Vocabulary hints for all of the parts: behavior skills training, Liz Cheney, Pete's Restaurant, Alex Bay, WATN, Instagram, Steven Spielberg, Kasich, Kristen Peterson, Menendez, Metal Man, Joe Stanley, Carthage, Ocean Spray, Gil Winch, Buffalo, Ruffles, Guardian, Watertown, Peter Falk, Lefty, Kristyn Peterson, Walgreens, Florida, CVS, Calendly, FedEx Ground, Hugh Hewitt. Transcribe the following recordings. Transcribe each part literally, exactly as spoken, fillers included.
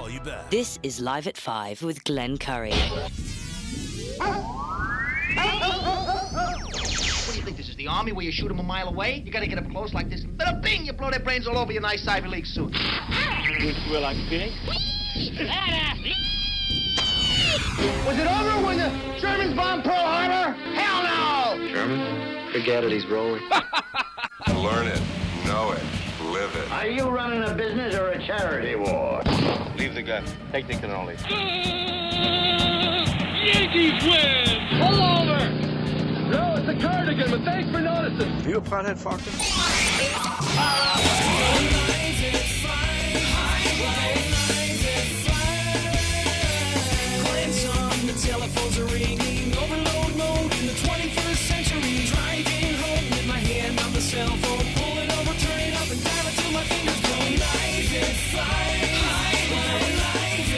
call you back. This is Live at Five with Glenn Curry. What do you think this is, the army where you shoot them a mile away? You gotta get up close like this, and bing, you blow their brains all over your nice Ivy League suit. You swear like pig? Was it over when the Germans bombed Pearl Harbor? Hell no! German? Forget it, he's rolling. Learn it, know it, live it. Are you running a business or a charity war? Leave the gun. Take the cannoli. Yankees win! Pull over! No, it's a cardigan, but thanks for noticing. You a pothead, Foxy? Telephones are ringing, overload mode in the twenty-first century. Driving home with my hand on the cell phone, pull it over, turn it up, and dial it till my fingers go. Live at five, live, live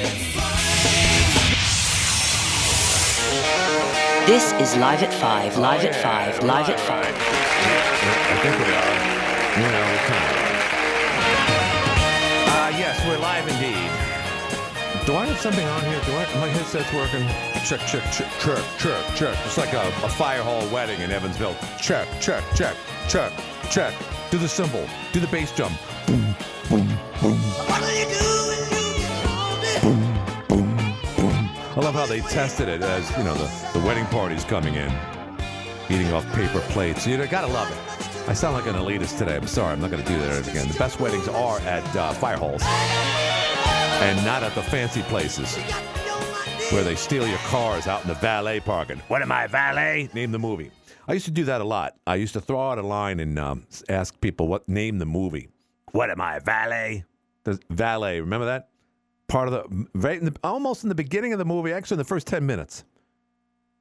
at five. This is Live at Five, Live oh, at yeah. Five, Live right. at Five. I think we are. You know, come on. Uh, yes, we're live indeed. Do I have something on here? Do I? My headset's working. Check, check, check, check, check, check. It's like a, a fire hall wedding in Evansville. Check, check, check, check, check. Do the cymbal. Do the bass drum. Boom, boom, boom. What do you do when you get older? Boom, boom, boom. I love how they tested it as, you know, the, the wedding party's coming in, eating off paper plates. You know, gotta love it. I sound like an elitist today. I'm sorry. I'm not gonna do that again. The best weddings are at uh, fire halls. And not at the fancy places where they steal your cars out in the valet parking. What am I, valet? Name the movie. I used to do that a lot. I used to throw out a line and um, ask people, what name the movie. What am I, valet? The valet, remember that? Part of the, right in the, almost in the beginning of the movie, actually in the first ten minutes.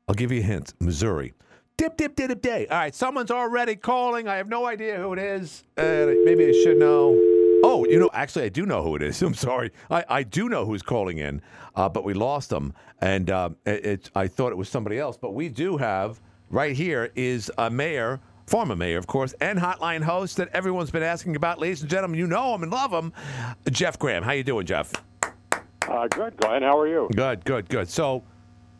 I'll give you a hint. Missouri. Dip, dip, dip, dip, day. All right, someone's already calling. I have no idea who it is. Uh, maybe I should know. Oh, you know, actually, I do know who it is. I'm sorry. I, I do know who's calling in, uh, but we lost them, and uh, it, it, I thought it was somebody else. But we do have, right here, is a mayor, former mayor, of course, and hotline host that everyone's been asking about. Ladies and gentlemen, you know him and love him, Jeff Graham. How you doing, Jeff? Uh, good, Glenn. How are you? Good, good, good. So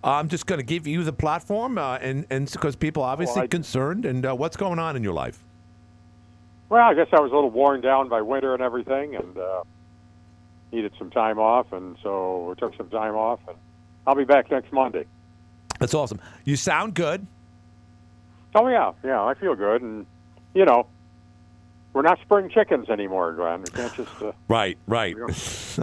I'm just going to give you the platform, uh, and because people are obviously well, I... concerned, and uh, what's going on in your life? Well, I guess I was a little worn down by winter and everything, and uh, needed some time off, and so we took some time off, and I'll be back next Monday. That's awesome. You sound good. Oh, yeah. Yeah, I feel good, and, you know, we're not spring chickens anymore, Glenn. We can't just... Uh, right, right. You know.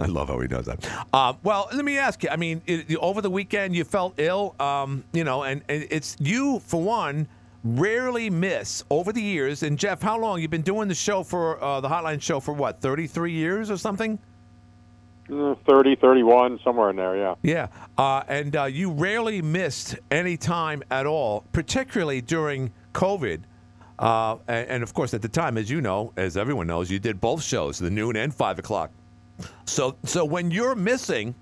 I love how he does that. Uh, well, let me ask you. I mean, it, over the weekend, you felt ill, um, you know, and, and it's you, for one... rarely miss over the years. And Jeff, how long you've been doing the show for uh, the hotline show for what, thirty-three years or something? thirty, thirty-one, somewhere in there, yeah. Yeah, uh, and uh, you rarely missed any time at all, particularly during COVID. Uh, and, and, of course, at the time, as you know, as everyone knows, you did both shows, the noon and five o'clock. So so when you're missing,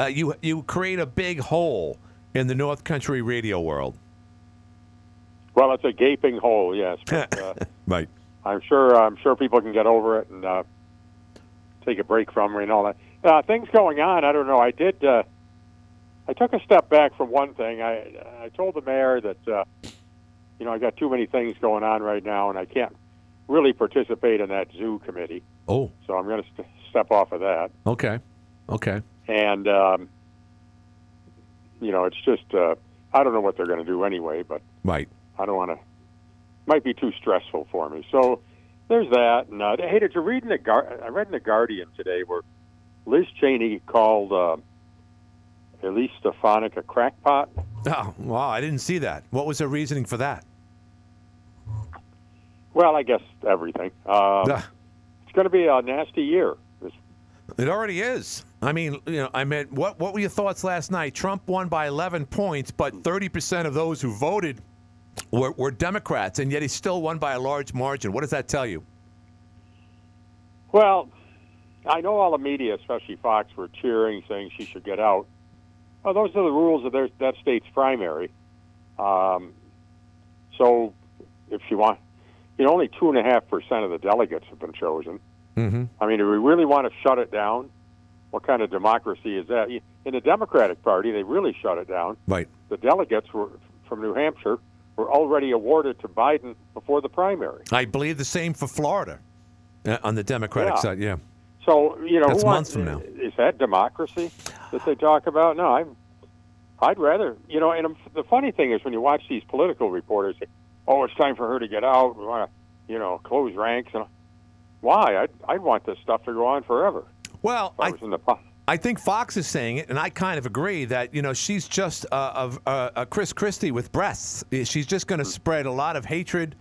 uh, you you create a big hole in the North Country radio world. Well, it's a gaping hole, yes. But, uh, right. I'm sure. I'm sure people can get over it and uh, take a break from me and all that. Uh, things going on. I don't know. I did. Uh, I took a step back from one thing. I I told the mayor that uh, you know, I got too many things going on right now, and I can't really participate in that zoo committee. Oh. So I'm going to st- step off of that. Okay. Okay. And um, you know, it's just uh, I don't know what they're going to do anyway, but right. I don't want to. Might be too stressful for me. So there's that. And uh, hey, did you read in the Gar- I read in the Guardian today where Liz Cheney called uh, Elise Stefanik a crackpot? Oh, wow! I didn't see that. What was her reasoning for that? Well, I guess everything. Uh, it's going to be a nasty year. This- it already is. I mean, you know, I mean, what what were your thoughts last night? Trump won by eleven points, but thirty percent of those who voted. We're, we're Democrats, and yet he still won by a large margin. What does that tell you? Well, I know all the media, especially Fox, were cheering, saying she should get out. Well, those are the rules of their, that state's primary. Um, so if she wants, you know, only two point five percent of the delegates have been chosen. Mm-hmm. I mean, do we really want to shut it down? what kind of democracy is that? In the Democratic Party, they really shut it down. Right. The delegates were from New Hampshire were already awarded to Biden before the primary. I believe the same for Florida uh, on the Democratic yeah. side, yeah. So, you know, that's months from now. Is that democracy that they talk about? No, I'm, I'd rather, you know, and the funny thing is when you watch these political reporters, oh, it's time for her to get out, we want to, you know, close ranks. And why? I'd, I'd want this stuff to go on forever. Well, I, I was in the I think Fox is saying it, and I kind of agree that, you know, she's just a uh, uh, uh, Chris Christie with breasts. She's just going to spread a lot of hatred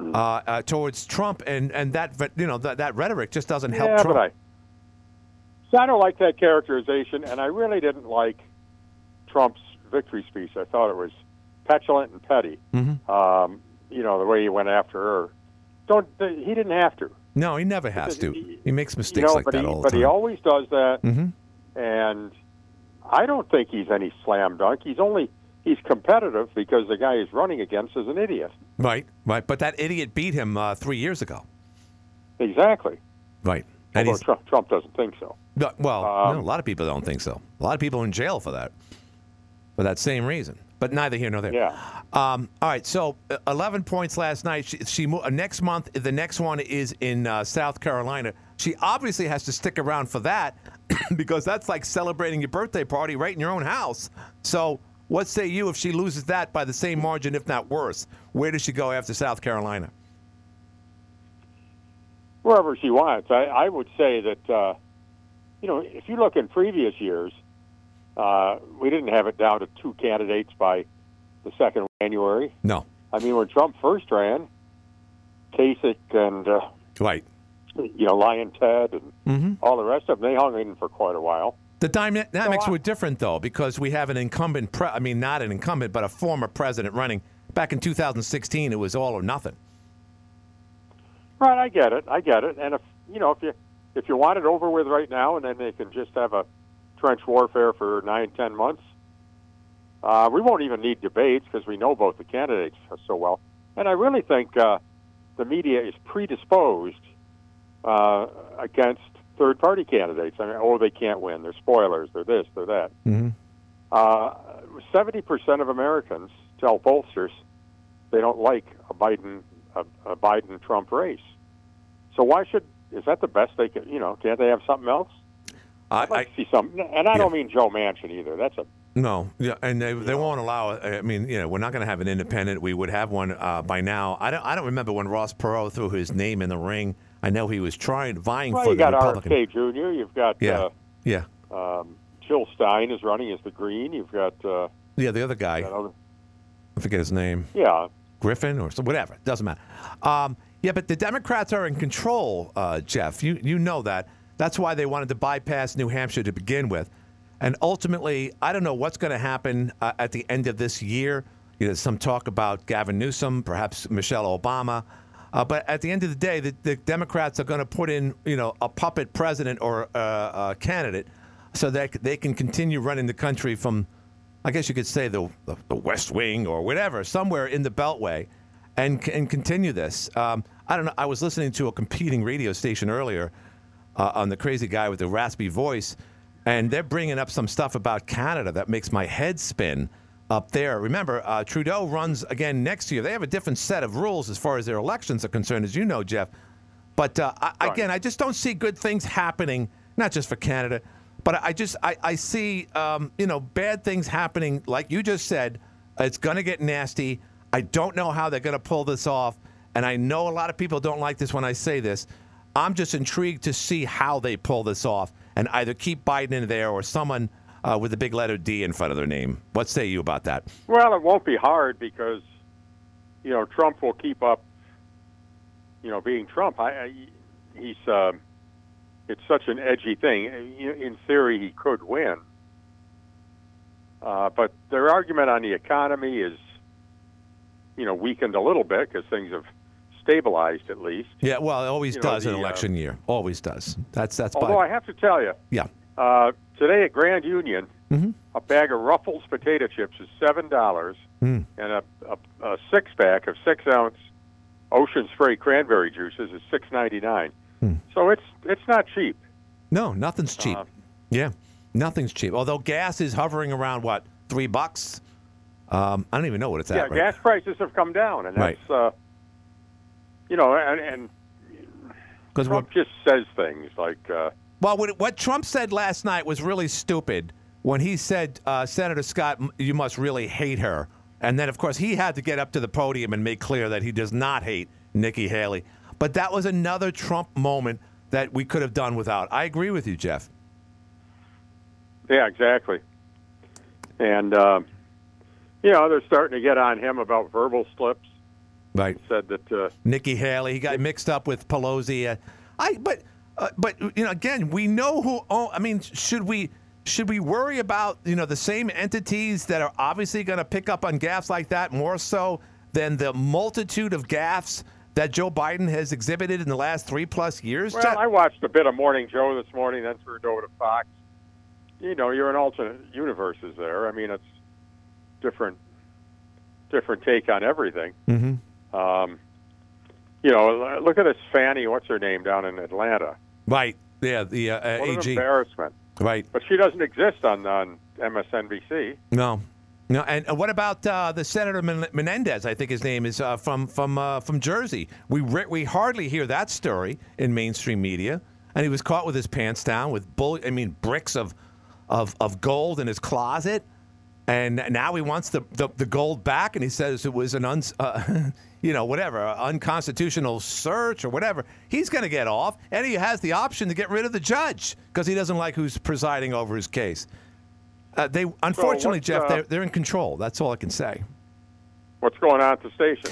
uh, uh, towards Trump, and, and that, you know, that, that rhetoric just doesn't help yeah, Trump. But I, so I don't like that characterization, and I really didn't like Trump's victory speech. I thought it was petulant and petty, mm-hmm. um, you know, the way he went after her. Don't He didn't have to. No, he never has to. He, he makes mistakes you know, like that he, all the but time. But he always does that, mm-hmm. and I don't think he's any slam dunk. He's only he's competitive because the guy he's running against is an idiot. Right, right. But that idiot beat him uh, three years ago. Exactly. Right. And Although Trump, Trump doesn't think so. No, well, um, no, a lot of people don't think so. A lot of people in jail for that, for that same reason. But neither here nor there. Yeah. Um, all right. So eleven points last night. She, she uh, next month. The next one is in uh, South Carolina. She obviously has to stick around for that because that's like celebrating your birthday party right in your own house. So what say you if she loses that by the same margin, if not worse? Where does she go after South Carolina? Wherever she wants. I, I would say that uh, you know if you look in previous years. Uh, we didn't have it down to two candidates by the second of January. No. I mean, when Trump first ran, Kasich and, uh, right. you know, Lion Ted and mm-hmm. all the rest of them, they hung in for quite a while. The dynamics so I, were different, though, because we have an incumbent, pre- I mean, not an incumbent, but a former president running. Back in two thousand sixteen, it was all or nothing. Right, I get it. I get it. And, if you know, if you, if you want it over with right now and then they can just have a trench warfare for nine, ten months. Uh, we won't even need debates because we know both the candidates so well. And I really think uh, the media is predisposed uh, against third-party candidates. I mean, oh, they can't win. They're spoilers. They're this. They're that. Mm-hmm. Uh, seventy percent of Americans tell pollsters they don't like a Biden, a, a Biden-Trump race. So why should? Is that the best they can? You know, can't they have something else? I'd like I, to see something, and I yeah. don't mean Joe Manchin either. That's a no, yeah, and they they know. won't allow. I mean, you know, we're not going to have an independent. We would have one uh, by now. I don't. I don't remember when Ross Perot threw his name in the ring. I know he was trying, vying well, for the Republican. Well, you got R F K Junior You've got yeah, uh, yeah. Um, Jill Stein is running as the Green. You've got uh, yeah, the other guy. Other... I forget his name. Yeah, Griffin or so, whatever. Doesn't matter. Um, yeah, but the Democrats are in control, uh, Jeff. You you know that. That's why they wanted to bypass New Hampshire to begin with. And ultimately, I don't know what's going to happen uh, at the end of this year. You know, some talk about Gavin Newsom, perhaps Michelle Obama. Uh, but at the end of the day, the, the Democrats are going to put in, you know, a puppet president or uh, a candidate so that they can continue running the country from, I guess you could say, the, the West Wing or whatever, somewhere in the Beltway and, and continue this. Um, I don't know. I was listening to a competing radio station earlier. Uh, on the crazy guy with the raspy voice, and they're bringing up some stuff about Canada that makes my head spin up there. Remember, uh, Trudeau runs again next year. They have a different set of rules as far as their elections are concerned, as you know, Jeff. But, uh, I, again, I just don't see good things happening, not just for Canada, but I just I, I see, um, you know, bad things happening. Like you just said, it's going to get nasty. I don't know how they're going to pull this off, and I know a lot of people don't like this when I say this. I'm just intrigued to see how they pull this off and either keep Biden in there or someone uh, with a big letter D in front of their name. What say you about that? Well, it won't be hard because, you know, Trump will keep up, you know, being Trump. I, I, he's uh, it's such an edgy thing. In theory, he could win. Uh, but their argument on the economy is, you know, weakened a little bit because things have stabilized at least. Yeah, well, it always you know, does the, an election uh, year. Always does. That's that's. Although by... I have to tell you, yeah, uh, today at Grand Union, mm-hmm. a bag of Ruffles potato chips is seven dollars, mm. and a, a, a six pack of six ounce Ocean Spray cranberry juices is six ninety nine. Mm. So it's it's not cheap. No, nothing's cheap. Uh, Yeah, nothing's cheap. Although gas is hovering around, what, three bucks? Um, I don't even know what it's yeah, at. Yeah, right? Gas prices have come down, and that's, right. uh, you know, and, and Trump what, just says things like... Uh, well, what, what Trump said last night was really stupid when he said, uh, Senator Scott, you must really hate her. And then, of course, he had to get up to the podium and make clear that he does not hate Nikki Haley. But that was another Trump moment that we could have done without. I agree with you, Jeff. Yeah, exactly. And, uh, you know, they're starting to get on him about verbal slips. Right. He said that uh, Nikki Haley, he got mixed up with Pelosi. Uh, I, but, uh, but you know, again, we know who. Oh, I mean, should we should we worry about you know the same entities that are obviously going to pick up on gaffes like that more so than the multitude of gaffes that Joe Biden has exhibited in the last three plus years? Well, John, I watched a bit of Morning Joe this morning, then turned over to Fox. You know, you're in alternate universes there. I mean, it's different, different take on everything. Mm-hmm. Um, you know, look at this Fannie, what's her name, down in Atlanta. Right. Yeah, the uh, what A G. What an embarrassment. Right. But she doesn't exist on, on M S N B C. No. No. And what about uh, the Senator Menendez, I think his name is, uh, from from uh, from Jersey? We, re- we hardly hear that story in mainstream media. And he was caught with his pants down with, bull- I mean, bricks of, of, of gold in his closet. And now he wants the, the, the gold back, and he says it was an, un, uh, you know, whatever, unconstitutional search or whatever. He's going to get off, and he has the option to get rid of the judge because he doesn't like who's presiding over his case. Uh, they unfortunately, so Jeff, uh, they're, they're in control. That's all I can say. What's going on at the station?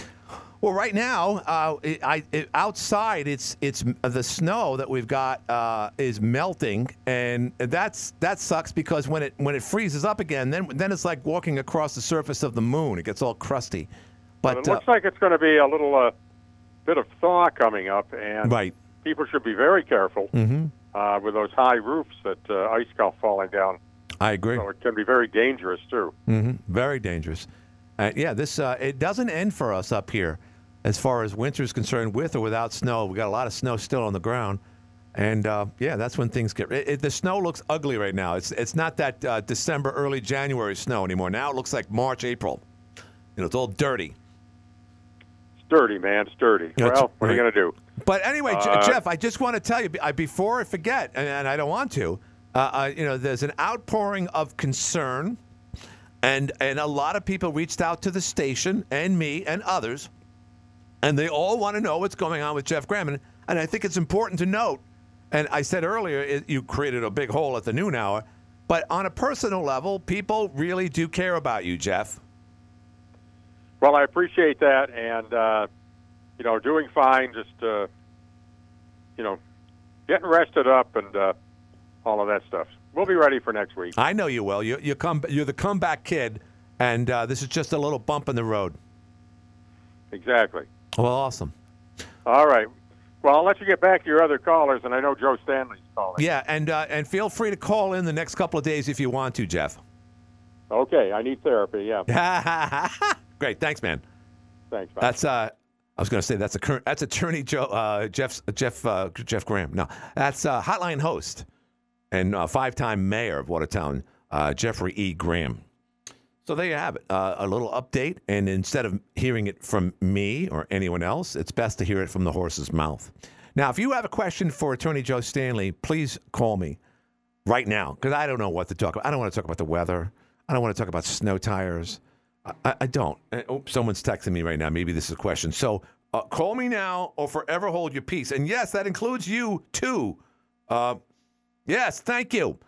Well, right now, uh, it, I, it, outside, it's it's the snow that we've got uh, is melting, and that's that sucks because when it when it freezes up again, then then it's like walking across the surface of the moon. It gets all crusty. But well, it looks uh, like it's going to be a little uh, bit of thaw coming up, and right. people should be very careful mm-hmm. uh, with those high roofs that uh, ice got falling down. I agree. So it can be very dangerous too. Mm-hmm. Very dangerous. Uh, yeah, this uh, it doesn't end for us up here. As far as winter is concerned, with or without snow, we got a lot of snow still on the ground, and uh, yeah, that's when things get. It, it, the snow looks ugly right now. It's it's not that uh, December, early January snow anymore. Now it looks like March, April. You know, it's all dirty. It's dirty, man. It's dirty. That's, well, what right. are you gonna do? But anyway, uh, Jeff, I just want to tell you I, before I forget, and, and I don't want to. Uh, uh, you know, there's an outpouring of concern, and and a lot of people reached out to the station and me and others. And they all want to know what's going on with Jeff Graham. And, and I think it's important to note, and I said earlier, it, you created a big hole at the noon hour, but on a personal level, people really do care about you, Jeff. Well, I appreciate that. And, uh, you know, doing fine, just, uh, you know, getting rested up and uh, all of that stuff. We'll be ready for next week. I know you will. You, you come, you're the comeback kid, and uh, this is just a little bump in the road. Exactly. Well, awesome. All right. Well, I'll let you get back to your other callers, and I know Joe Stanley's calling. Yeah, and uh, and feel free to call in the next couple of days if you want to, Jeff. Okay, I need therapy, yeah. Great, thanks, man. Thanks, bye. That's uh, I was going to say that's a current that's attorney Joe uh, Jeff's, uh, Jeff uh, Jeff Graham. No, that's uh, hotline host and uh, five-time mayor of Watertown, uh, Jeffrey E. Graham. So there you have it, uh, a little update, and instead of hearing it from me or anyone else, it's best to hear it from the horse's mouth. Now, if you have a question for Attorney Joe Stanley, please call me right now, because I don't know what to talk about. I don't want to talk about the weather. I don't want to talk about snow tires. I, I, I don't. Oh, someone's texting me right now. Maybe this is a question. So uh, call me now or forever hold your peace. And, yes, that includes you, too. Uh, yes, thank you.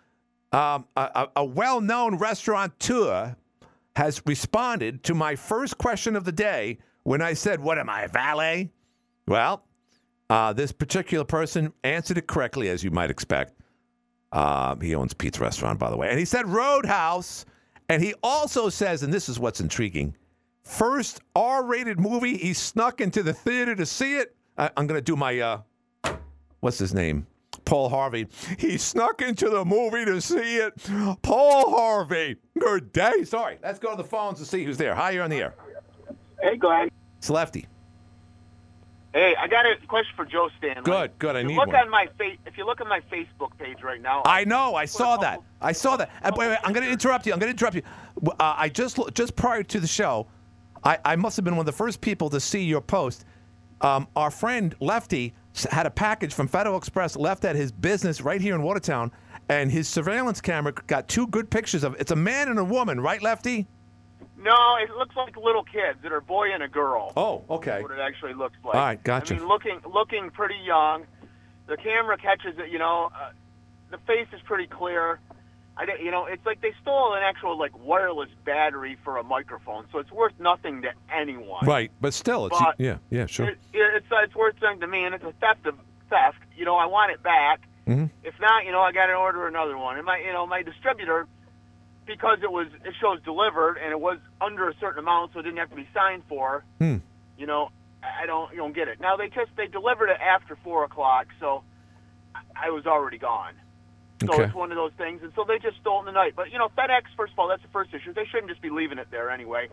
Um, a, a well-known restaurateur has responded to my first question of the day when I said, what am I, a valet? Well, uh, this particular person answered it correctly, as you might expect. Uh, he owns Pete's Restaurant, by the way. And he said Roadhouse. And he also says, and this is what's intriguing, first R-rated movie he snuck into the theater to see it. I, I'm going to do my, uh, what's his name? Paul Harvey. He snuck into the movie to see it. Paul Harvey. Good day. Sorry. Let's go to the phones and see who's there. Hi, you're on the air. Hey, Glenn. It's Lefty. Hey, I got a question for Joe Stanley. Good, good. I if need look one. On my fa- if you look on my Facebook page right now. I know. I saw that. Couple, I saw that. Wait, wait, I'm going to interrupt you. I'm going to interrupt you. Uh, I just just prior to the show, I, I must have been one of the first people to see your post. Um, our friend Lefty had a package from Federal Express left at his business right here in Watertown, and his surveillance camera got two good pictures of it. It's a man and a woman, right, Lefty? No, it looks like little kids. It's a boy and a girl. Oh, okay. That's what it actually looks like. All right, gotcha. I mean, looking, looking pretty young. The camera catches it, you know. Uh, the face is pretty clear. I you know, it's like they stole an actual, like, wireless battery for a microphone, so it's worth nothing to anyone. Right, but still, it's but yeah, yeah, sure. It, it's, it's worth something to me, and it's a theft of theft. You know, I want it back. Mm-hmm. If not, you know, I got to order another one. And my, you know, my distributor... Because it was, it shows delivered, and it was under a certain amount, so it didn't have to be signed for. Hmm. You know, I don't, you don't get it. Now they just they delivered it after four o'clock, so I was already gone. So okay. It's one of those things, and so they just stole it in the night. But you know, FedEx, first of all, that's the first issue. They shouldn't just be leaving it there anyway.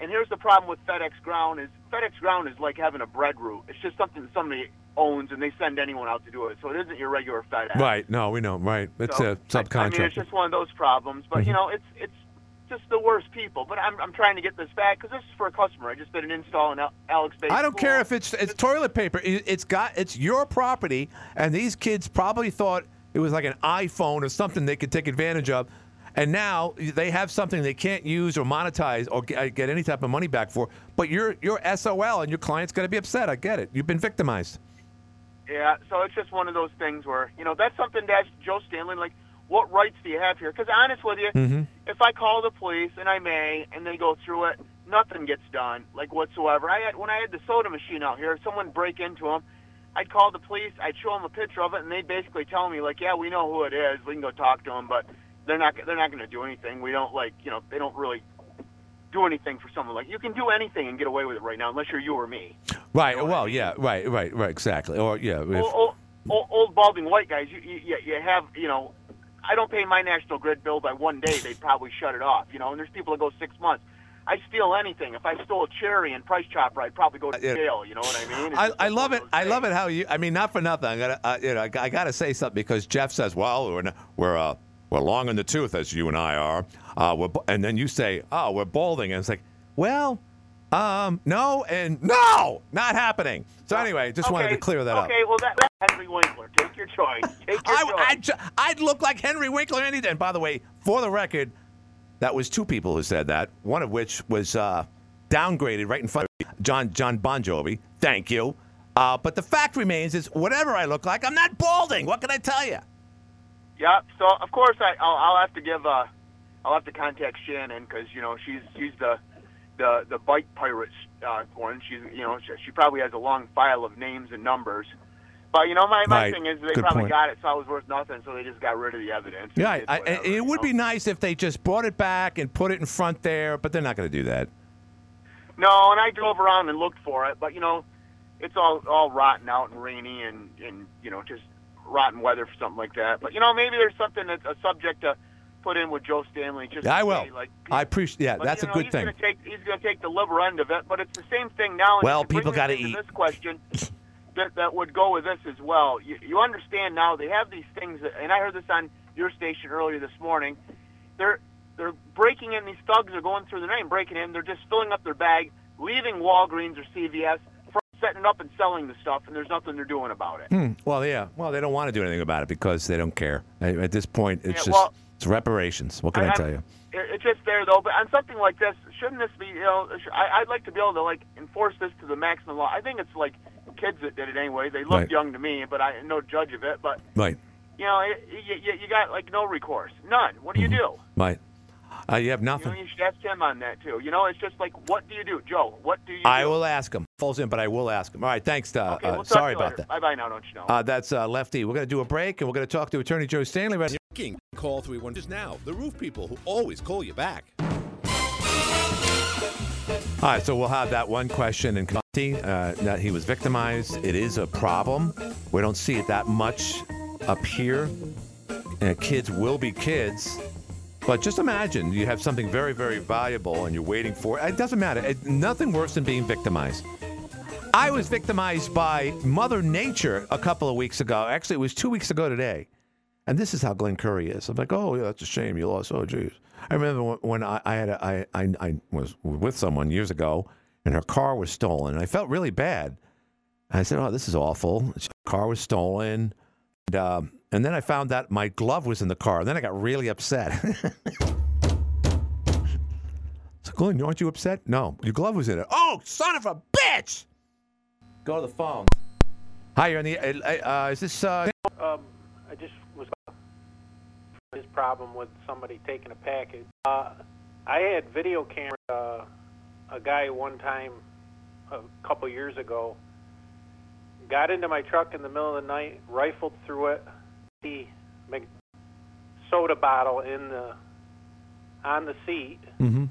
And here's the problem with FedEx Ground is FedEx Ground is like having a bread route. It's just something that somebody owns, and they send anyone out to do it. So it isn't your regular FedEx. Right. No, we know. Right. It's so, a subcontract. I mean, it's just one of those problems. But, mm-hmm. you know, it's it's just the worst people. But I'm I'm trying to get this back because this is for a customer. I just did an install in Alex Bay. I don't care if it's it's toilet paper. It's got it's your property, and these kids probably thought it was like an iPhone or something they could take advantage of. And now they have something they can't use or monetize or get any type of money back for. But you're you're S O L, and your client's going to be upset. I get it. You've been victimized. Yeah, so it's just one of those things where, you know, that's something that Joe Stanley, like, what rights do you have here? Because honest with you, mm-hmm. if I call the police, and I may, and they go through it, nothing gets done, like, whatsoever. I had When I had the soda machine out here, if someone break into them, I'd call the police, I'd show them a picture of it, and they'd basically tell me, like, yeah, we know who it is, we can go talk to them, but they're not, they're not going to do anything. We don't, like, you know, they don't really... do anything for someone. Like, you can do anything and get away with it right now, unless you're you or me. Right. You know well, I mean? yeah. Right. Right. Right. Exactly. Or yeah. If... Old, old, old balding white guys. You, you you have you know. I don't pay my national grid bill by one day. They'd probably shut it off. You know. And there's people that go six months. I steal anything. If I stole a cherry and Price Chopper, I'd probably go to jail. You know what I mean? I, I love it. Days. I love it how you. I mean, not for nothing. I gotta. Uh, you know, I, I gotta say something because Jeff says, "Well, we're not, we're uh." We're long in the tooth, as you and I are. Uh, we're, and then you say, oh, we're balding. And it's like, well, um, no and no, not happening. So anyway, just okay. wanted to clear that okay, up. Okay, well, that, that's Henry Winkler. Take your choice. Take your I, choice. I'd, I'd look like Henry Winkler any day. And by the way, for the record, that was two people who said that, one of which was uh, downgraded right in front of me, John, John Bon Jovi. Thank you. Uh, but the fact remains is whatever I look like, I'm not balding. What can I tell you? Yeah, so of course I, I'll, I'll have to give uh, I'll have to contact Shannon because you know she's she's the the the bike pirate uh, one. She's you know she, she probably has a long file of names and numbers. But you know my, my right. thing is they Good probably point. got it, so it was worth nothing, so they just got rid of the evidence. Yeah, I, whatever, I, it you know? would be nice if they just brought it back and put it in front there, but they're not going to do that. No, and I drove around and looked for it, but you know it's all all rotten out and rainy and and you know just. rotten weather for something like that. But, you know, maybe there's something that's a subject to put in with Joe Stanley. Just yeah, I will. Say, like, I appreciate Yeah, but, that's you know, a good he's thing. Gonna take, he's going to take the liberal end of it, but it's the same thing now. And well, people got to eat. This question that, that would go with this as well. You, you understand now they have these things, that, and I heard this on your station earlier this morning. They're, they're breaking in. These thugs are going through the night and breaking in. They're just filling up their bag, leaving Walgreens or C V S, setting it up and selling the stuff, and there's nothing they're doing about it. Hmm. Well, yeah. Well, they don't want to do anything about it because they don't care. At this point, it's yeah, just well, it's reparations. What can I, I tell you? It's just there, though. But on something like this, shouldn't this be, you know, I'd like to be able to, like, enforce this to the maximum law. I think it's, like, kids that did it anyway. They looked right. young to me, but I'm no judge of it. But, right. you know, it, you, you got, like, no recourse. None. What do mm-hmm. you do? Right. Uh, you have nothing. You know, you should ask him on that, too. You know, it's just like, what do you do? Joe, what do you do? I will ask him. Falls in, but I will ask him. All right, thanks. Uh, okay, we'll uh, sorry about that. Bye-bye now, don't you know? Uh, that's uh, Lefty. We're going to do a break, and we're going to talk to Attorney Joe Stanley. Right now. Call three one just now. The roof people who always call you back. All right, so we'll have that one question in committee, uh, that he was victimized. It is a problem. We don't see it that much up here. And kids will be kids. But just imagine you have something very, very valuable and you're waiting for it. It doesn't matter. It, nothing worse than being victimized. I was victimized by Mother Nature a couple of weeks ago. Actually, it was two weeks ago today. And this is how Glenn Curry is. I'm like, oh, yeah, that's a shame you lost. Oh, geez. I remember when I, I had a, I, I, I was with someone years ago, and her car was stolen. And I felt really bad. I said, oh, this is awful. Her car was stolen. And, uh, and then I found out my glove was in the car. And then I got really upset. So, Glenn, aren't you upset? No, your glove was in it. Oh, son of a bitch! Go to the phone. Hi, you're on the, uh, uh, is this, uh... Um, I just was... This problem with somebody taking a package. Uh, I had video camera, uh, a guy one time, a couple years ago, got into my truck in the middle of the night, rifled through it, the soda bottle in the, on the seat. Mm-hmm.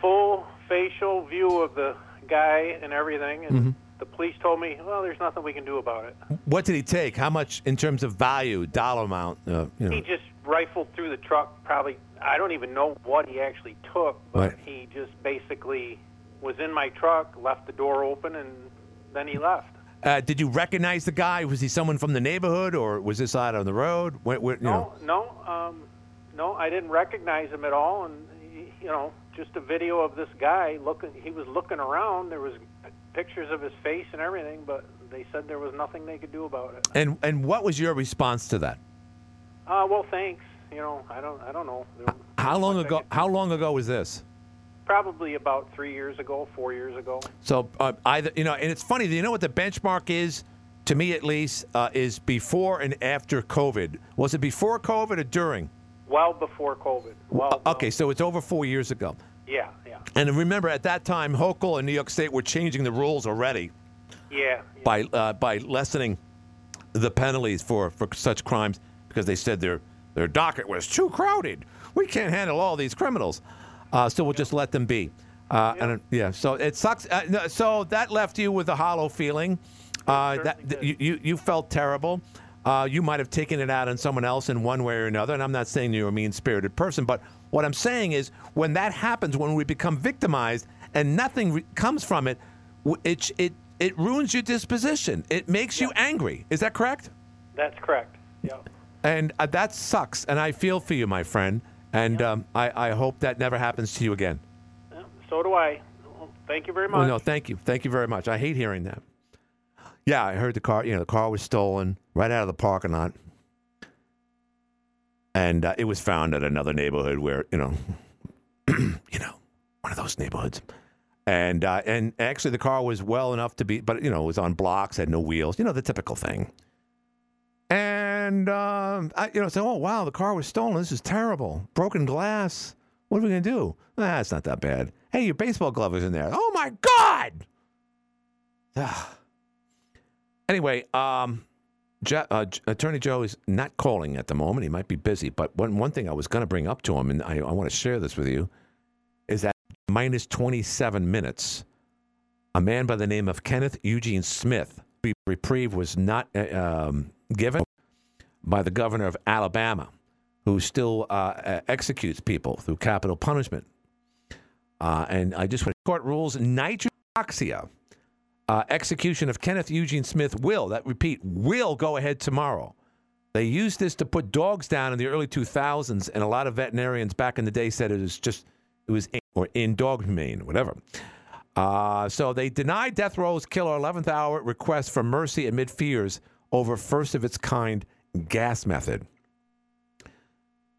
Full facial view of the guy and everything, and mm-hmm. the police told me, well, there's nothing we can do about it. What did he take? How much in terms of value, dollar amount? Uh, you know. He just rifled through the truck, probably, I don't even know what he actually took, but right. he just basically was in my truck, left the door open, and then he left. Uh, did you recognize the guy? Was he someone from the neighborhood, or was this out on the road? Where, where, you no, know. no, um, no, I didn't recognize him at all, and, you know, just a video of this guy looking. He was looking around. There was pictures of his face and everything, but they said there was nothing they could do about it. And and what was your response to that? Uh, well, thanks. You know, I don't. I don't know. How long ago? How long ago was this? Probably about three years ago, four years ago. So uh, either you know, and it's funny. You know what the benchmark is to me, at least, uh, is before and after COVID. Was it before COVID or during? Well before COVID. Well, okay, well. So it's over four years ago. Yeah, yeah. And remember, at that time, Hochul and New York State were changing the rules already. Yeah. yeah. By uh, by lessening the penalties for, for such crimes because they said their their docket was too crowded. We can't handle all these criminals, uh, so we'll yeah. just let them be. Uh, yeah. And yeah, so it sucks. Uh, no, so that left you with a hollow feeling. Uh, that did. you you you felt terrible. Uh, you might have taken it out on someone else in one way or another, and I'm not saying you're a mean-spirited person, but what I'm saying is when that happens, when we become victimized and nothing re- comes from it, it, it, it ruins your disposition. It makes yeah. you angry. Is that correct? That's correct, yeah. And uh, that sucks, and I feel for you, my friend, and yeah. um, I, I hope that never happens to you again. Yeah, so do I. Well, thank you very much. Well, no, thank you. Thank you very much. I hate hearing that. Yeah, I heard the car, you know, the car was stolen right out of the parking lot. And uh, it was found at another neighborhood where, you know, you know, one of those neighborhoods. And uh, and actually the car was well enough to be, but, you know, it was on blocks, had no wheels, you know, the typical thing. And, um, I, you know, so, oh, wow, the car was stolen. This is terrible. Broken glass. What are we going to do? Nah, it's not that bad. Hey, your baseball glove is in there. Oh, my God. Ah. Anyway, um, Je- uh, Attorney Joe is not calling at the moment. He might be busy. But one, one thing I was going to bring up to him, and I, I want to share this with you, is that minus twenty-seven minutes, a man by the name of Kenneth Eugene Smith, reprieve was not uh, um, given by the governor of Alabama, who still uh, uh, executes people through capital punishment. Uh, and I just want to court rules nitroxia. Uh, execution of Kenneth Eugene Smith will, that repeat, will go ahead tomorrow. They used this to put dogs down in the early two thousands, and a lot of veterinarians back in the day said it was just, it was in, or inhumane, whatever. Uh, so they denied death row's killer eleventh hour request for mercy amid fears over first of its kind gas method.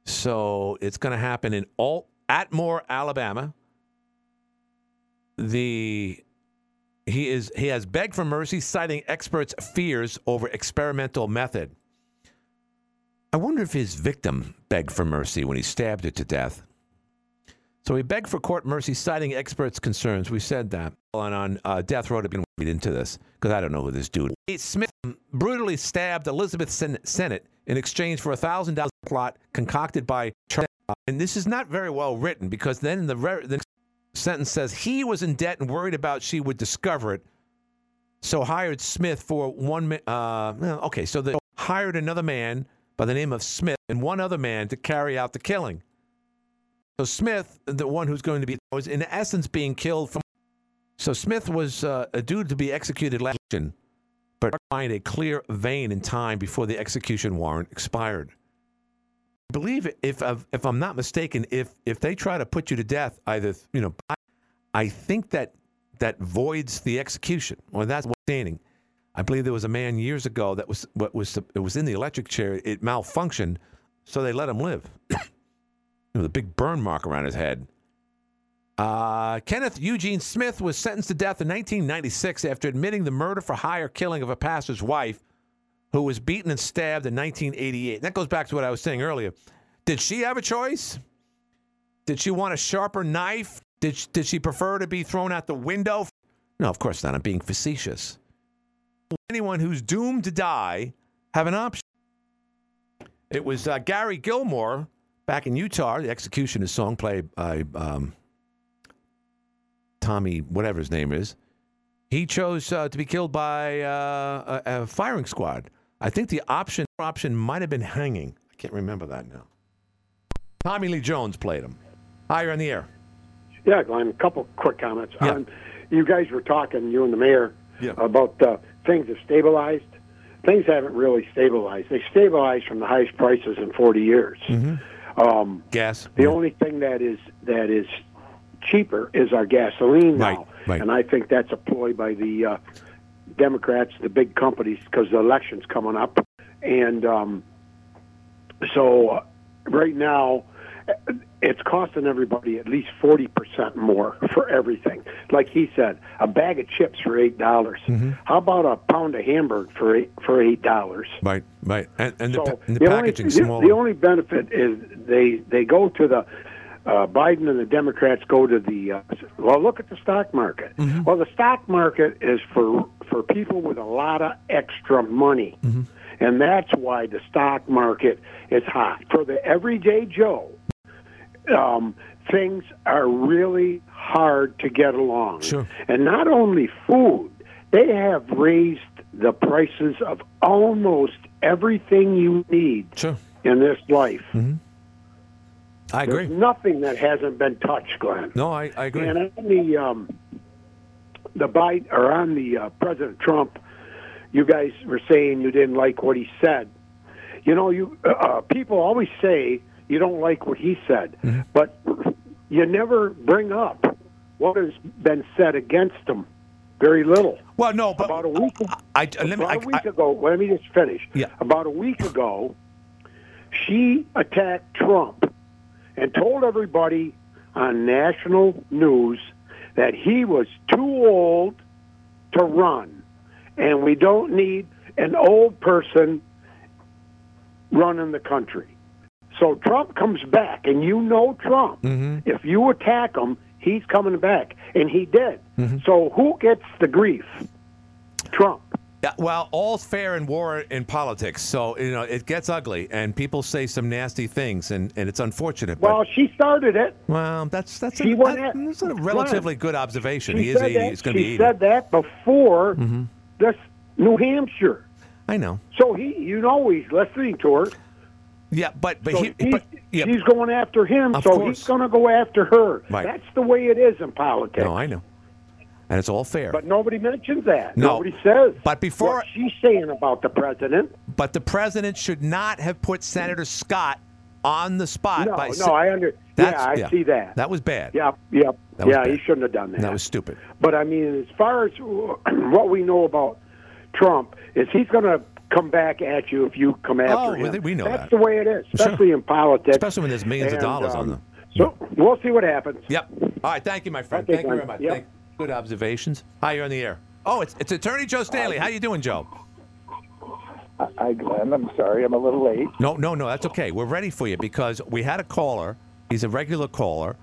So it's going to happen in all, Atmore, Alabama. The... He is. He has begged for mercy, citing experts' fears over experimental method. I wonder if his victim begged for mercy when he stabbed her to death. So he begged for court mercy, citing experts' concerns. We said that. And on uh, death row, to be into this, because I don't know who this dude is. Smith brutally stabbed Elizabeth Sennett in exchange for a one thousand dollars plot concocted by Charles. And this is not very well written, because then the... Re- the sentence says he was in debt and worried about she would discover it, so hired Smith for one. Uh, okay, so they hired another man by the name of Smith and one other man to carry out the killing. So Smith, the one who's going to be, was in essence being killed from So Smith was uh, due to be executed last election, but find a clear vein in time before the execution warrant expired. I believe, if I've, if I'm not mistaken, if if they try to put you to death, either you know, I, I think that that voids the execution, or that's what's standing. I believe there was a man years ago that was what was it was in the electric chair. It malfunctioned, so they let him live. you know, the big burn mark around his head. Uh, Kenneth Eugene Smith was sentenced to death in nineteen ninety-six after admitting the murder for hire killing of a pastor's wife who was beaten and stabbed in nineteen eighty-eight. That goes back to what I was saying earlier. Did she have a choice? Did she want a sharper knife? Did she, did she prefer to be thrown out the window? No, of course not. I'm being facetious. Anyone who's doomed to die have an option. It was uh, Gary Gilmore back in Utah. The Executioner's song played by um, Tommy, whatever his name is. He chose uh, to be killed by uh, a, a firing squad. I think the option option might have been hanging. I can't remember that now. Tommy Lee Jones played him. Hi, you're on the air. Yeah, Glenn, a couple quick comments. Yeah. Um, you guys were talking, you and the mayor, yeah. about uh, things have stabilized. Things haven't really stabilized. They stabilized from the highest prices in forty years. Mm-hmm. Um, Gas. The yeah. only thing that is that is cheaper is our gasoline now. Right, right. And I think that's a ploy by the uh, Democrats, the big companies, because the election's coming up. And um, so uh, right now, it's costing everybody at least forty percent more for everything. Like he said, a bag of chips for eight dollars. Mm-hmm. How about a pound of hamburger for eight dollars? For eight dollars? Right, right. And, and so the, and the, the packaging's only, smaller. The, the only benefit is they, they go to the... Uh, Biden and the Democrats go to the, uh, well, look at the stock market. Mm-hmm. Well, the stock market is for for people with a lot of extra money. Mm-hmm. And that's why the stock market is hot. For the everyday Joe, um, things are really hard to get along. Sure. And not only food, they have raised the prices of almost everything you need sure. in this life. Mm-hmm. I agree. There's nothing that hasn't been touched, Glenn. No, I, I agree. And on the um, the Biden or on the uh, President Trump, you guys were saying you didn't like what he said. You know, you uh, people always say you don't like what he said, mm-hmm. but you never bring up what has been said against him. Very little. Well, no, but about a week. I, I, let me, about I, a week I, ago. Well, let me just finish. Yeah. About a week ago, she attacked Trump and told everybody on national news that he was too old to run, and we don't need an old person running the country. So Trump comes back, and you know Trump. Mm-hmm. If you attack him, he's coming back, and he did. Mm-hmm. So who gets the grief? Trump. Yeah, well, all's fair in war and politics, so you know it gets ugly, and people say some nasty things, and, and it's unfortunate. But, well, she started it. Well, that's that's a, that, that's a relatively good observation. She he is eighty. He's going to be eighty. She said that before mm-hmm. this New Hampshire. I know. So he, you know, he's listening to her. Yeah, but but, so he, he's, but yeah. she's going after him, of so course. He's going to go after her. Right. That's the way it is in politics. No, I know. And it's all fair. But nobody mentions that. No. Nobody says but before, what she's saying about the president. But the president should not have put Senator Scott on the spot. No, by no, se- I understand. Yeah, I yeah, see that. That was bad. Yeah, yeah, that yeah. He shouldn't have done that. That was stupid. But, I mean, as far as what we know about Trump, is he's going to come back at you if you come after oh, him. We know That's that. That's the way it is, especially sure. in politics. Especially when there's millions and, of dollars um, on them. So we'll see what happens. Yep. All right, thank you, my friend. Thank you very much. Yep. Thank you. Good observations. Hi, you're on the air. Oh, it's it's Attorney Joe Stanley. How you doing, Joe? Hi, Glenn. I'm sorry. I'm a little late. No, no, no. That's okay. We're ready for you because we had a caller. He's a regular caller.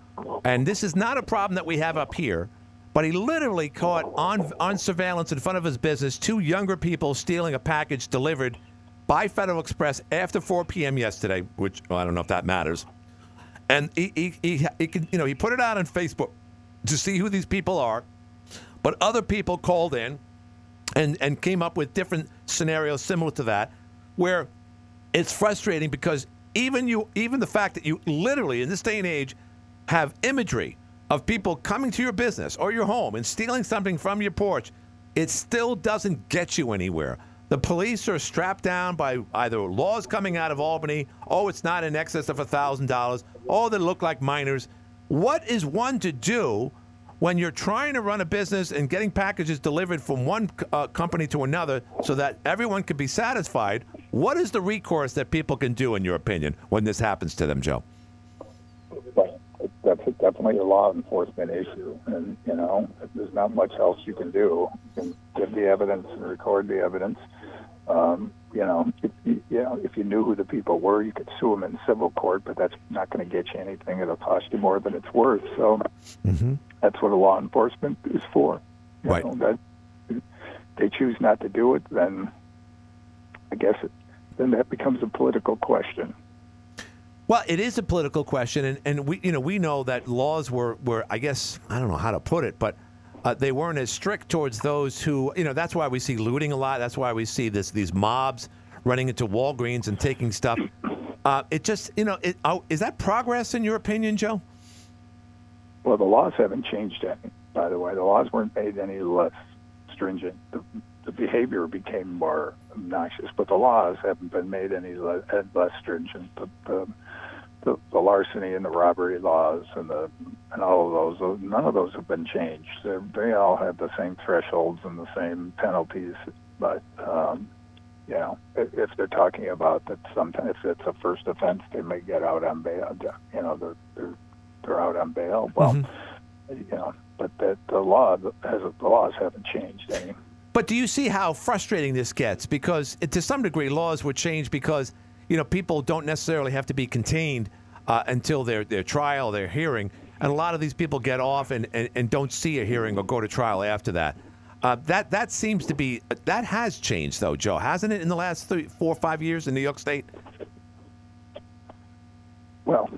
And this is not a problem that we have up here. But he literally caught on, on surveillance in front of his business two younger people stealing a package delivered by Federal Express after four p.m. yesterday, which well, I don't know if that matters. And he, he, he, he can, you know, he put it out on Facebook to see who these people are, but other people called in and, and came up with different scenarios similar to that, where it's frustrating because even you, even the fact that you literally in this day and age have imagery of people coming to your business or your home and stealing something from your porch, it still doesn't get you anywhere. The police are strapped down by either laws coming out of Albany, oh, it's not in excess of one thousand dollars, oh, they look like minors. What is one to do when you're trying to run a business and getting packages delivered from one uh, company to another so that everyone can be satisfied? What is the recourse that people can do, in your opinion, when this happens to them, Joe? That's definitely a law enforcement issue, and, you know, there's not much else you can do. You can give the evidence and record the evidence. Um, you know, if you, you know, if you knew who the people were, you could sue them in civil court, but that's not going to get you anything. It'll cost you more than it's worth. So mm-hmm. that's what a law enforcement is for. You right. know, that, if they choose not to do it, then I guess it, then that becomes a political question. Well, it is a political question, and, and we you know we know that laws were, were, I guess, I don't know how to put it, but uh, they weren't as strict towards those who, you know, that's why we see looting a lot. That's why we see this these mobs running into Walgreens and taking stuff. Uh, it just, you know, it, uh, is that progress in your opinion, Joe? Well, the laws haven't changed any, by the way. The laws weren't made any less stringent. The, the behavior became more obnoxious, but the laws haven't been made any le- less stringent. The, the, The, the larceny and the robbery laws and the and all of those, none of those have been changed. They're, they all have the same thresholds and the same penalties. But um, you know, if, if they're talking about that, sometimes if it's a first offense, they may get out on bail. You know, they're they're, they're out on bail. Well, mm-hmm. you know, but that the law has the laws haven't changed any. But do you see how frustrating this gets? Because it, to some degree, laws were changed because, you know, people don't necessarily have to be contained uh, until their, their trial, their hearing. And a lot of these people get off and, and, and don't see a hearing or go to trial after that. Uh, that that seems to be, that has changed, though, Joe, hasn't it, in the last three, four or five years in New York State? Well,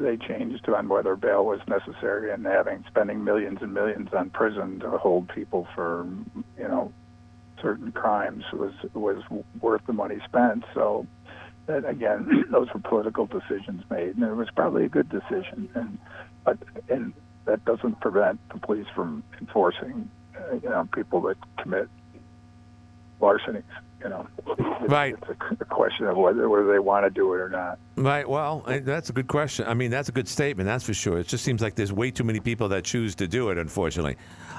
they changed on whether bail was necessary and having, spending millions and millions on prison to hold people for, you know, certain crimes was, was worth the money spent. So, that, again, those were political decisions made, and it was probably a good decision. And but and that doesn't prevent the police from enforcing, uh, you know, people that commit larcenies. You know, it's, right? It's a, a question of whether whether they want to do it or not. Right. Well, that's a good question. I mean, that's a good statement. That's for sure. It just seems like there's way too many people that choose to do it, unfortunately.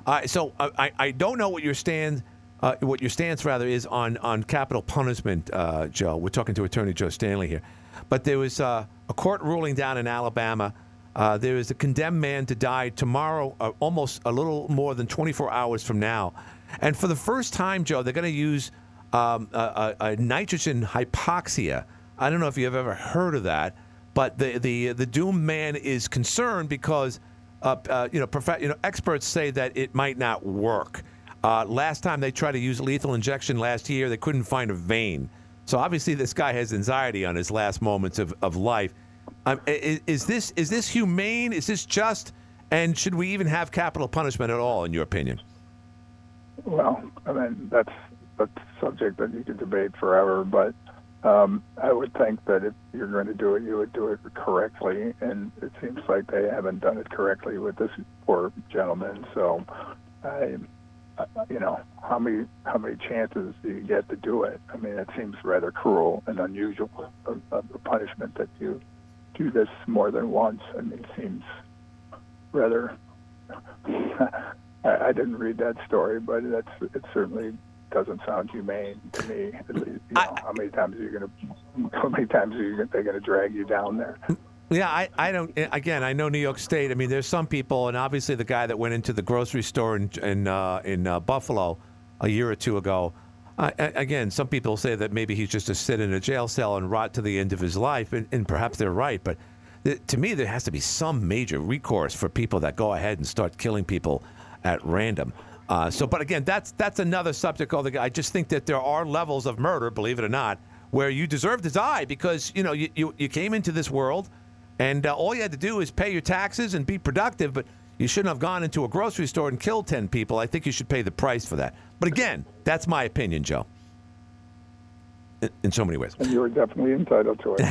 Uh, so I I don't know what your stand. Uh, what your stance, rather, is on, on capital punishment, uh, Joe. We're talking to Attorney Joe Stanley here. But there was uh, a court ruling down in Alabama. Uh, there is a condemned man to die tomorrow, uh, almost a little more than twenty-four hours from now. And for the first time, Joe, they're going to use um, a, a, a nitrogen hypoxia. I don't know if you've ever heard of that, but the the, the doomed man is concerned because uh, uh, you know, prof- you know experts say that it might not work. Uh, last time they tried to use lethal injection last year, they couldn't find a vein. So obviously this guy has anxiety on his last moments of, of life. Um, is, is this is this humane? Is this just? And should we even have capital punishment at all, in your opinion? Well, I mean, that's, that's a subject that you could debate forever, but um, I would think that if you're going to do it, you would do it correctly. And it seems like they haven't done it correctly with this poor gentleman. So I... You know, how many how many chances do you get to do it? I mean, it seems rather cruel and unusual of, of the punishment that you do this more than once. I mean, it seems rather. I, I didn't read that story, but that's it certainly doesn't sound humane to me. At least, you know, I, how many times are you gonna? How many times are you, they're gonna drag you down there? Yeah, I, I don't. Again, I know New York State. I mean, there's some people, and obviously the guy that went into the grocery store in in, uh, in uh, Buffalo a year or two ago. Uh, again, some people say that maybe he's just to sit in a jail cell and rot to the end of his life, and, and perhaps they're right. But th- to me, there has to be some major recourse for people that go ahead and start killing people at random. Uh, so, but again, that's that's another subject. Altogether. I just think that there are levels of murder, believe it or not, where you deserve to die because you know you you, you came into this world. And uh, all you had to do is pay your taxes and be productive, but you shouldn't have gone into a grocery store and killed ten people. I think you should pay the price for that. But again, that's my opinion, Joe, in, in so many ways. And you are definitely entitled to it.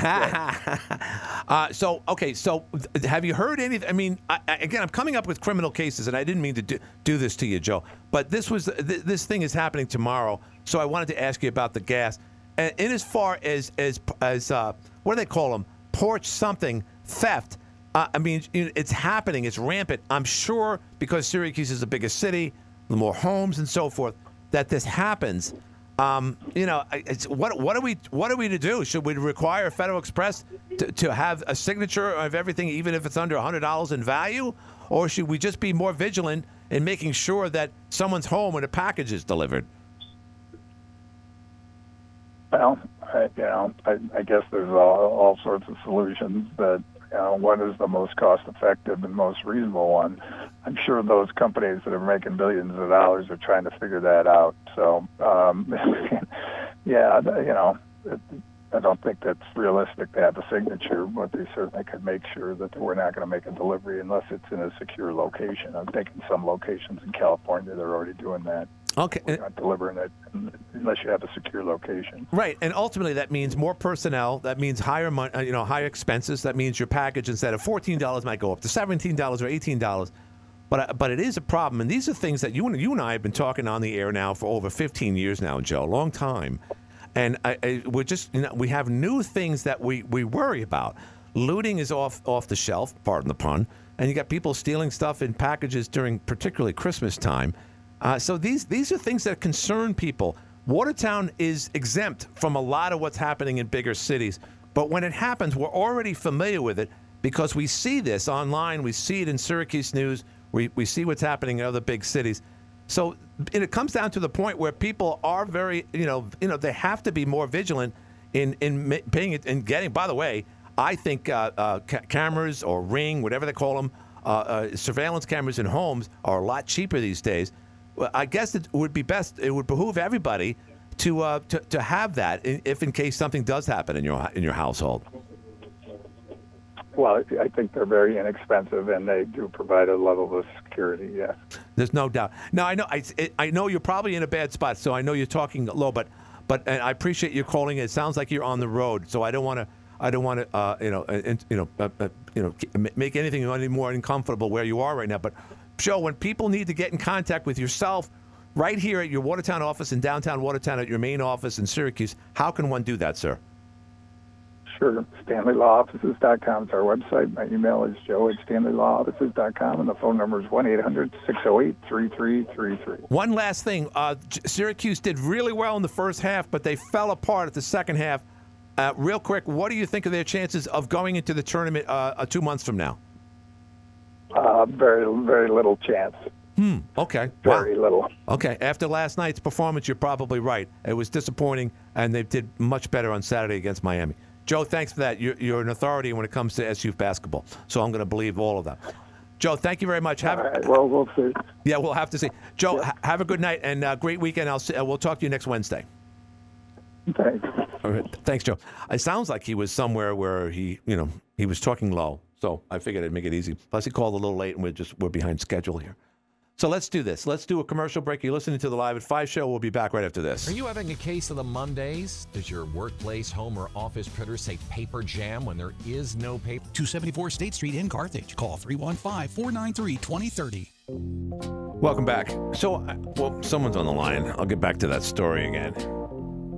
Uh, so, okay, so have you heard anything? I mean, I, I, again, I'm coming up with criminal cases, and I didn't mean to do, do this to you, Joe, but this was th- this thing is happening tomorrow, so I wanted to ask you about the gas. And, and as far as, as, as uh, what do they call them, porch something, theft, uh, I mean, it's happening, it's rampant. I'm sure because Syracuse is the biggest city, the more homes and so forth, that this happens. Um, you know, it's, what what are we what are we to do? Should we require Federal Express to, to have a signature of everything, even if it's under one hundred dollars in value, or should we just be more vigilant in making sure that someone's home when a package is delivered? Well, I, you know, I, I guess there's all, all sorts of solutions, but you know, what is the most cost-effective and most reasonable one? I'm sure those companies that are making billions of dollars are trying to figure that out. So, um, yeah, you know, it, I don't think that's realistic to have a signature, but they certainly could make sure that we're not going to make a delivery unless it's in a secure location. I'm thinking some locations in California, they're already doing that. Okay. We're not delivering it unless you have a secure location. Right, and ultimately that means more personnel. That means higher, you know, higher expenses. That means your package instead of fourteen dollars might go up to seventeen dollars or eighteen dollars. But but it is a problem, and these are things that you and you and I have been talking on the air now for over fifteen years now, Joe, a long time. And I, I, we're just you know, we have new things that we, we worry about. Looting is off off the shelf, pardon the pun, and you got people stealing stuff in packages during particularly Christmas time. Uh, so these these are things that concern people. Watertown is exempt from a lot of what's happening in bigger cities. But when it happens, we're already familiar with it because we see this online. We see it in Syracuse News. We we see what's happening in other big cities. So it comes down to the point where people are very, you know, you know, they have to be more vigilant in in paying it and getting. By the way, I think uh, uh, ca- cameras or Ring, whatever they call them, uh, uh, surveillance cameras in homes are a lot cheaper these days. Well, I guess it would be best. It would behoove everybody to uh, to to have that, if in case something does happen in your in your household. Well, I think they're very inexpensive, and they do provide a level of security. Yes, there's no doubt. Now, I know I I know you're probably in a bad spot, so I know you're talking low, but but and I appreciate you calling. It sounds like you're on the road, so I don't want to I don't want to uh, you know uh, you know uh, uh, you know make anything any more uncomfortable where you are right now, but. Joe, when people need to get in contact with yourself right here at your Watertown office in downtown Watertown at your main office in Syracuse, how can one do that, sir? Sure. Stanley Law Offices dot com is our website. My email is joe at stanley law offices dot com, and the phone number is one eight hundred six oh eight three three three three. One last thing. Uh, Syracuse did really well in the first half, but they fell apart at the second half. Uh, real quick, what do you think of their chances of going into the tournament uh, two months from now? Uh, very, very little chance. Hmm. Okay. Very wow. little. Okay. After last night's performance, you're probably right. It was disappointing, and they did much better on Saturday against Miami. Joe, thanks for that. You're, you're an authority when it comes to S U basketball, so I'm going to believe all of that. Joe, thank you very much. Have, all right. Well, we'll see. Yeah, we'll have to see. Joe, yep. ha- have a good night and a great weekend. I'll see, uh, we'll talk to you next Wednesday. Thanks. All right. Thanks, Joe. It sounds like he was somewhere where he, you know, he was talking low. So I figured I'd make it easy. Plus, he called a little late, and we're just we're behind schedule here. So let's do this. Let's do a commercial break. You're listening to the Live at five show. We'll be back right after this. Are you having a case of the Mondays? Does your workplace, home, or office printer say paper jam when there is no paper? two seventy-four State Street in Carthage. Call three one five, four nine three, two oh three oh. Welcome back. So, well, someone's on the line. I'll get back to that story again.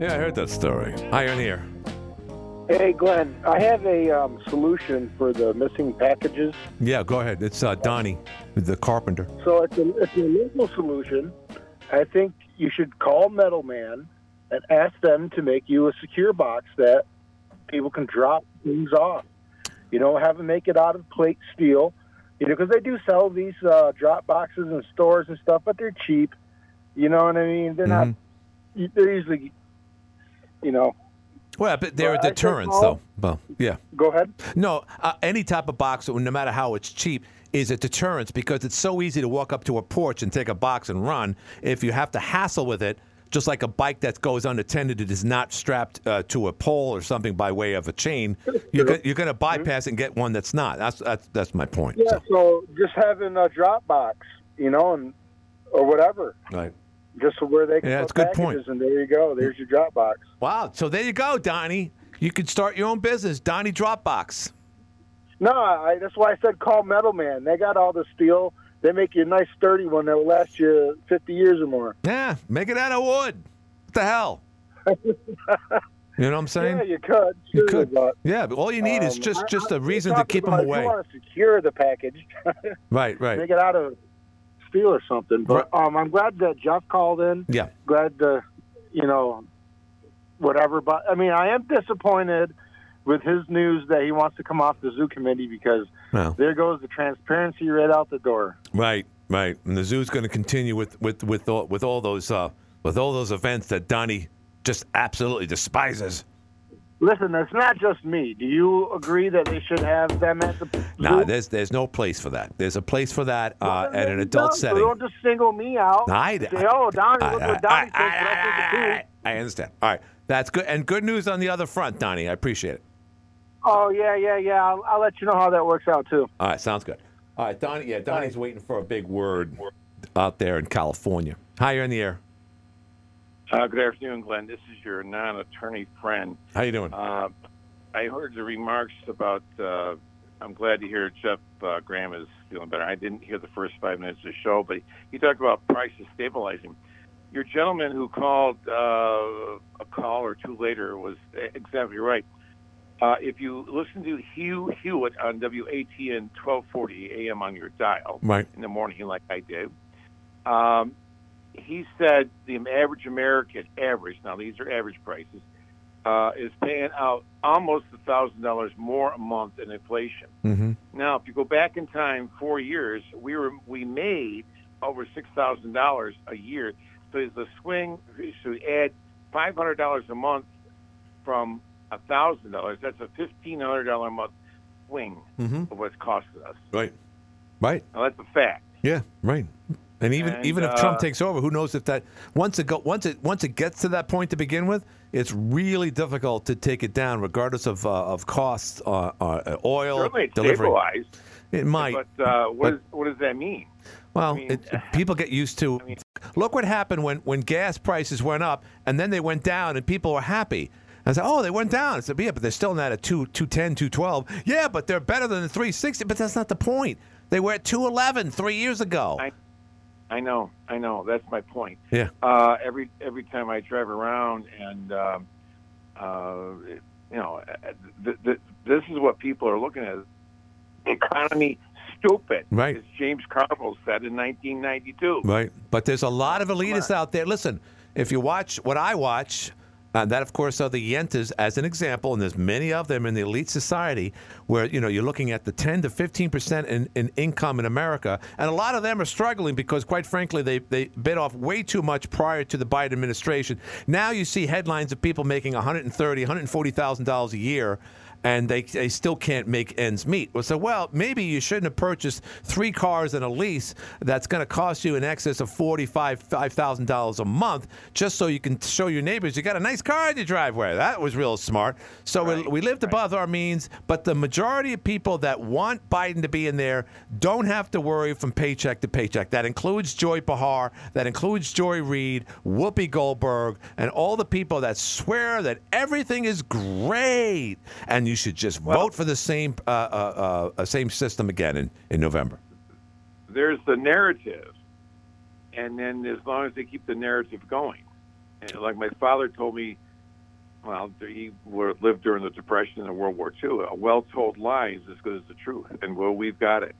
Yeah, I heard that story. Hi, you're here. Hey, Glenn, I have a um, solution for the missing packages. Yeah, go ahead. It's uh, Donnie, the carpenter. So it's a, it's a local solution. I think you should call Metal Man and ask them to make you a secure box that people can drop things off. You know, have them make it out of plate steel. You know, because they do sell these uh, drop boxes in stores and stuff, but they're cheap. You know what I mean? They're mm-hmm. not, they're usually, you know. Well, but they're uh, deterrents, though. Well, yeah. Go ahead. No, uh, any type of box, no matter how it's cheap, is a deterrent because it's so easy to walk up to a porch and take a box and run. If you have to hassle with it, just like a bike that goes unattended, it is not strapped uh, to a pole or something by way of a chain. You're go- you're going to bypass mm-hmm. and get one that's not. That's that's, that's my point. Yeah. So. so just having a drop box, you know, and or whatever. Right. Just where they can yeah, put good packages, point. And there you go. There's your Dropbox. Wow. So there you go, Donnie. You could start your own business, Donnie Dropbox. No, I, that's why I said call Metal Man. They got all the steel. They make you a nice sturdy one that will last you fifty years or more. Yeah, make it out of wood. What the hell? You know what I'm saying? Yeah, you could. Sure you could. But, yeah, but all you need um, is just, just a reason to keep them away. You want to secure the package. Right, right. Make it out of steel or something. But right. um, I'm glad that Jeff called in. Yeah. Glad to, you know, whatever. But, I mean, I am disappointed with his news that he wants to come off the zoo committee because oh. there goes the transparency right out the door. Right, right. And the zoo's going to continue with with with all, with all those uh, with all those events that Donnie just absolutely despises. Listen, that's not just me. Do you agree that they should have them at the zoo? No, nah, there's there's no place for that. There's a place for that uh, at an adult done. setting. So don't just single me out. No, I, Say, I, oh, Donnie, I, look I, what Donnie I, says. I, I, I, I, I understand. All right, that's good. And good news on the other front, Donnie. I appreciate it. Oh, yeah, yeah, yeah. I'll, I'll let you know how that works out, too. All right, sounds good. All right, Donnie, yeah, Donnie's waiting for a big word out there in California. Hi, you're in the air. Uh, good afternoon, Glenn. This is your non-attorney friend. How you doing? Uh, I heard the remarks about, uh, I'm glad to hear Jeff uh, Graham is feeling better. I didn't hear the first five minutes of the show, but he talked about prices stabilizing. Your gentleman who called uh, a call or two later was exactly right. Uh, if you listen to Hugh Hewitt on W A T N twelve forty A M on your dial right. in the morning like I did, um, he said the average American, average, now these are average prices, uh, is paying out almost one thousand dollars more a month in inflation. Mm-hmm. Now, if you go back in time four years, we were we made over six thousand dollars a year. So the swing, so you add five hundred dollars a month from A thousand dollars. That's a fifteen hundred dollar a month swing mm-hmm. of what's costed us. Right, right. Now that's a fact. Yeah, right. And even and, even if uh, Trump takes over, who knows if that once it go once it once it gets to that point to begin with, it's really difficult to take it down, regardless of uh, of costs, uh, uh, oil, certainly it's delivery. Stabilized. It might. But uh, what but, is, what does that mean? Well, I mean, it, people get used to. I mean, look what happened when when gas prices went up, and then they went down, and people were happy. I said, oh, they went down. I said, yeah, but they're still not at two ten, two twelve. Yeah, but they're better than the three sixty. But that's not the point. They were at two eleven three years ago. I, I know. I know. That's my point. Yeah. Uh, every every time I drive around and, um, uh, you know, th- th- this is what people are looking at. The economy, stupid. Right. As James Carville said in nineteen ninety-two. Right. But there's a lot of elitists out there. Listen, if you watch what I watch... Uh, that, of course, are the yentas as an example, and there's many of them in the elite society where, you know, you're looking at the ten to fifteen percent in, in income in America, and a lot of them are struggling because, quite frankly, they, they bit off way too much prior to the Biden administration. Now you see headlines of people making one hundred thirty thousand, one hundred forty thousand dollars a year, and they, they still can't make ends meet. Well, so, well, maybe you shouldn't have purchased three cars and a lease that's going to cost you in excess of forty-five thousand dollars a month just so you can show your neighbors you got a nice car in your driveway. That was real smart. So right, we, we lived right. above our means, but the majority of people that want Biden to be in there don't have to worry from paycheck to paycheck. That includes Joy Behar, that includes Joy Reid, Whoopi Goldberg, and all the people that swear that everything is great and you should just vote well, for the same uh, uh, uh, same system again in, in November. There's the narrative, and then as long as they keep the narrative going. And like my father told me, well, he lived during the Depression and World War Two. A well-told lie is as good as the truth, and well, we've got it.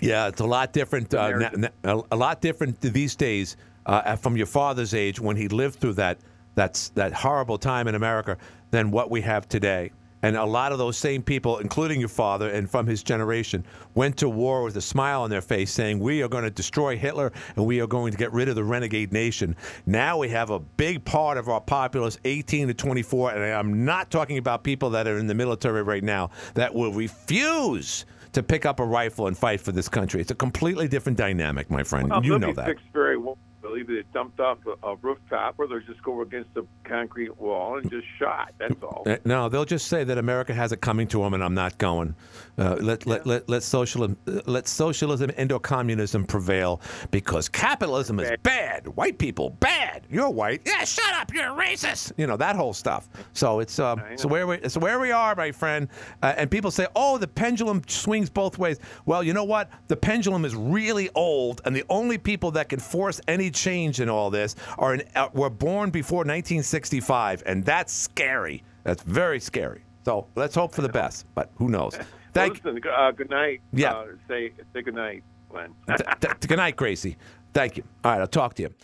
Yeah, it's a lot different. Uh, a lot different these days uh, from your father's age when he lived through that that's that horrible time in America than what we have today. And a lot of those same people, including your father and from his generation, went to war with a smile on their face saying, we are going to destroy Hitler and we are going to get rid of the renegade nation. Now we have a big part of our populace, eighteen to twenty-four, and I'm not talking about people that are in the military right now, that will refuse to pick up a rifle and fight for this country. It's a completely different dynamic, my friend. Well, you know that. Fixed very well. immediately they dumped off a, a rooftop, or they'll just go against a concrete wall and just shot. That's all. No, they'll just say that America has it coming to them, and I'm not going. Uh, let, yeah. let let let socialism, let socialism, indo-communism prevail, because capitalism is bad. White people, bad. You're white. Yeah, shut up. You're a racist. You know, that whole stuff. So it's um, so where we so where we are, my friend. Uh, and people say, oh, the pendulum swings both ways. Well, you know what? The pendulum is really old, and the only people that can force any change in all this are in, uh, were born before nineteen sixty-five, and that's scary. That's very scary. So let's hope for the best, but who knows? Thank well, listen, uh, good night. Yeah. Uh, say, say good night, Glenn. th- th- good night, Gracie. Thank you. All right, I'll talk to you.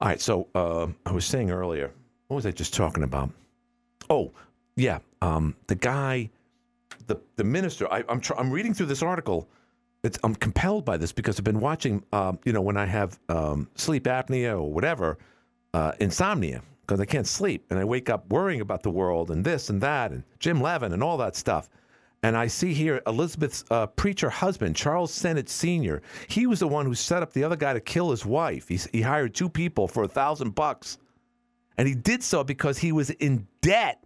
All right, so uh, I was saying earlier, what was I just talking about? Oh, yeah, um, the guy, the the minister. I, I'm tr- I'm reading through this article. It's, I'm compelled by this because I've been watching, um, you know, when I have um, sleep apnea or whatever, uh, insomnia, because I can't sleep. And I wake up worrying about the world and this and that and Jim Levin and all that stuff. And I see here Elizabeth's uh, preacher husband, Charles Sennett Senior He was the one who set up the other guy to kill his wife. He, he hired two people for a thousand bucks. And he did so because he was in debt.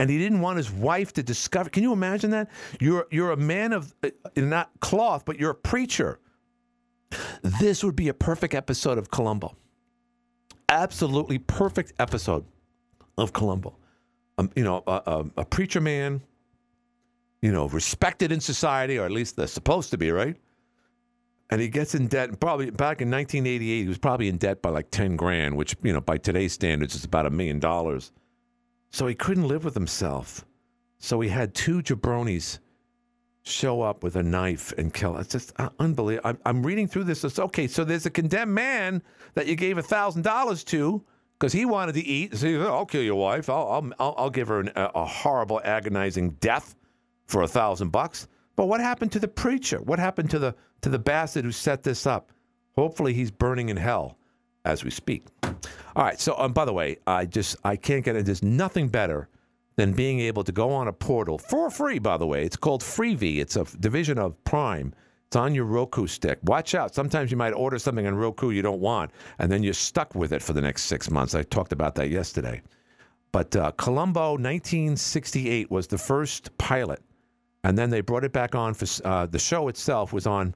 And he didn't want his wife to discover. Can you imagine that? You're you're a man of, uh, not cloth, but you're a preacher. This would be a perfect episode of Columbo. Absolutely perfect episode of Columbo. Um, you know, a, a, a preacher man, you know, respected in society, or at least they're supposed to be, right? And he gets in debt, probably back in nineteen eighty-eight, he was probably in debt by like ten grand, which, you know, by today's standards is about a million dollars. So he couldn't live with himself. So he had two jabronis show up with a knife and kill. It's just unbelievable. I'm, I'm reading through this. It's, okay, so there's a condemned man that you gave one thousand dollars to because he wanted to eat. So he said, I'll kill your wife. I'll I'll, I'll give her an, a, a horrible, agonizing death for one thousand bucks. But what happened to the preacher? What happened to the to the bastard who set this up? Hopefully he's burning in hell as we speak. All right. So, um, by the way, I just I can't get it. There's nothing better than being able to go on a portal for free. By the way, it's called Freevee. It's a division of Prime. It's on your Roku stick. Watch out. Sometimes you might order something on Roku you don't want, and then you're stuck with it for the next six months. I talked about that yesterday. But uh, Columbo, nineteen sixty-eight, was the first pilot, and then they brought it back on for uh, the show itself was on.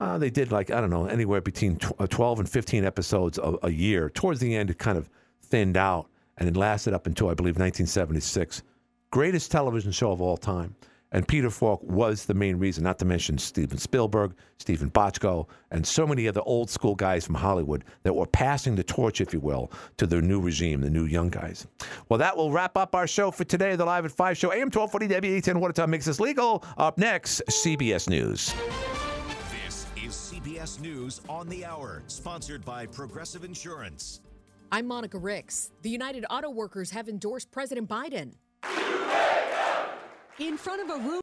Uh, they did like, I don't know, anywhere between twelve and fifteen episodes a, a year. Towards the end, it kind of thinned out, and it lasted up until, I believe, nineteen seventy-six. Greatest television show of all time. And Peter Falk was the main reason, not to mention Steven Spielberg, Stephen Bochco, and so many other old school guys from Hollywood that were passing the torch, if you will, to the new regime, the new young guys. Well, that will wrap up our show for today. The Live at five show, A M twelve forty, W eight ten, Watertown makes this legal. Up next, C B S News. News on the Hour, sponsored by Progressive Insurance. I'm Monica Ricks. The United Auto Workers have endorsed President Biden. In front of a room.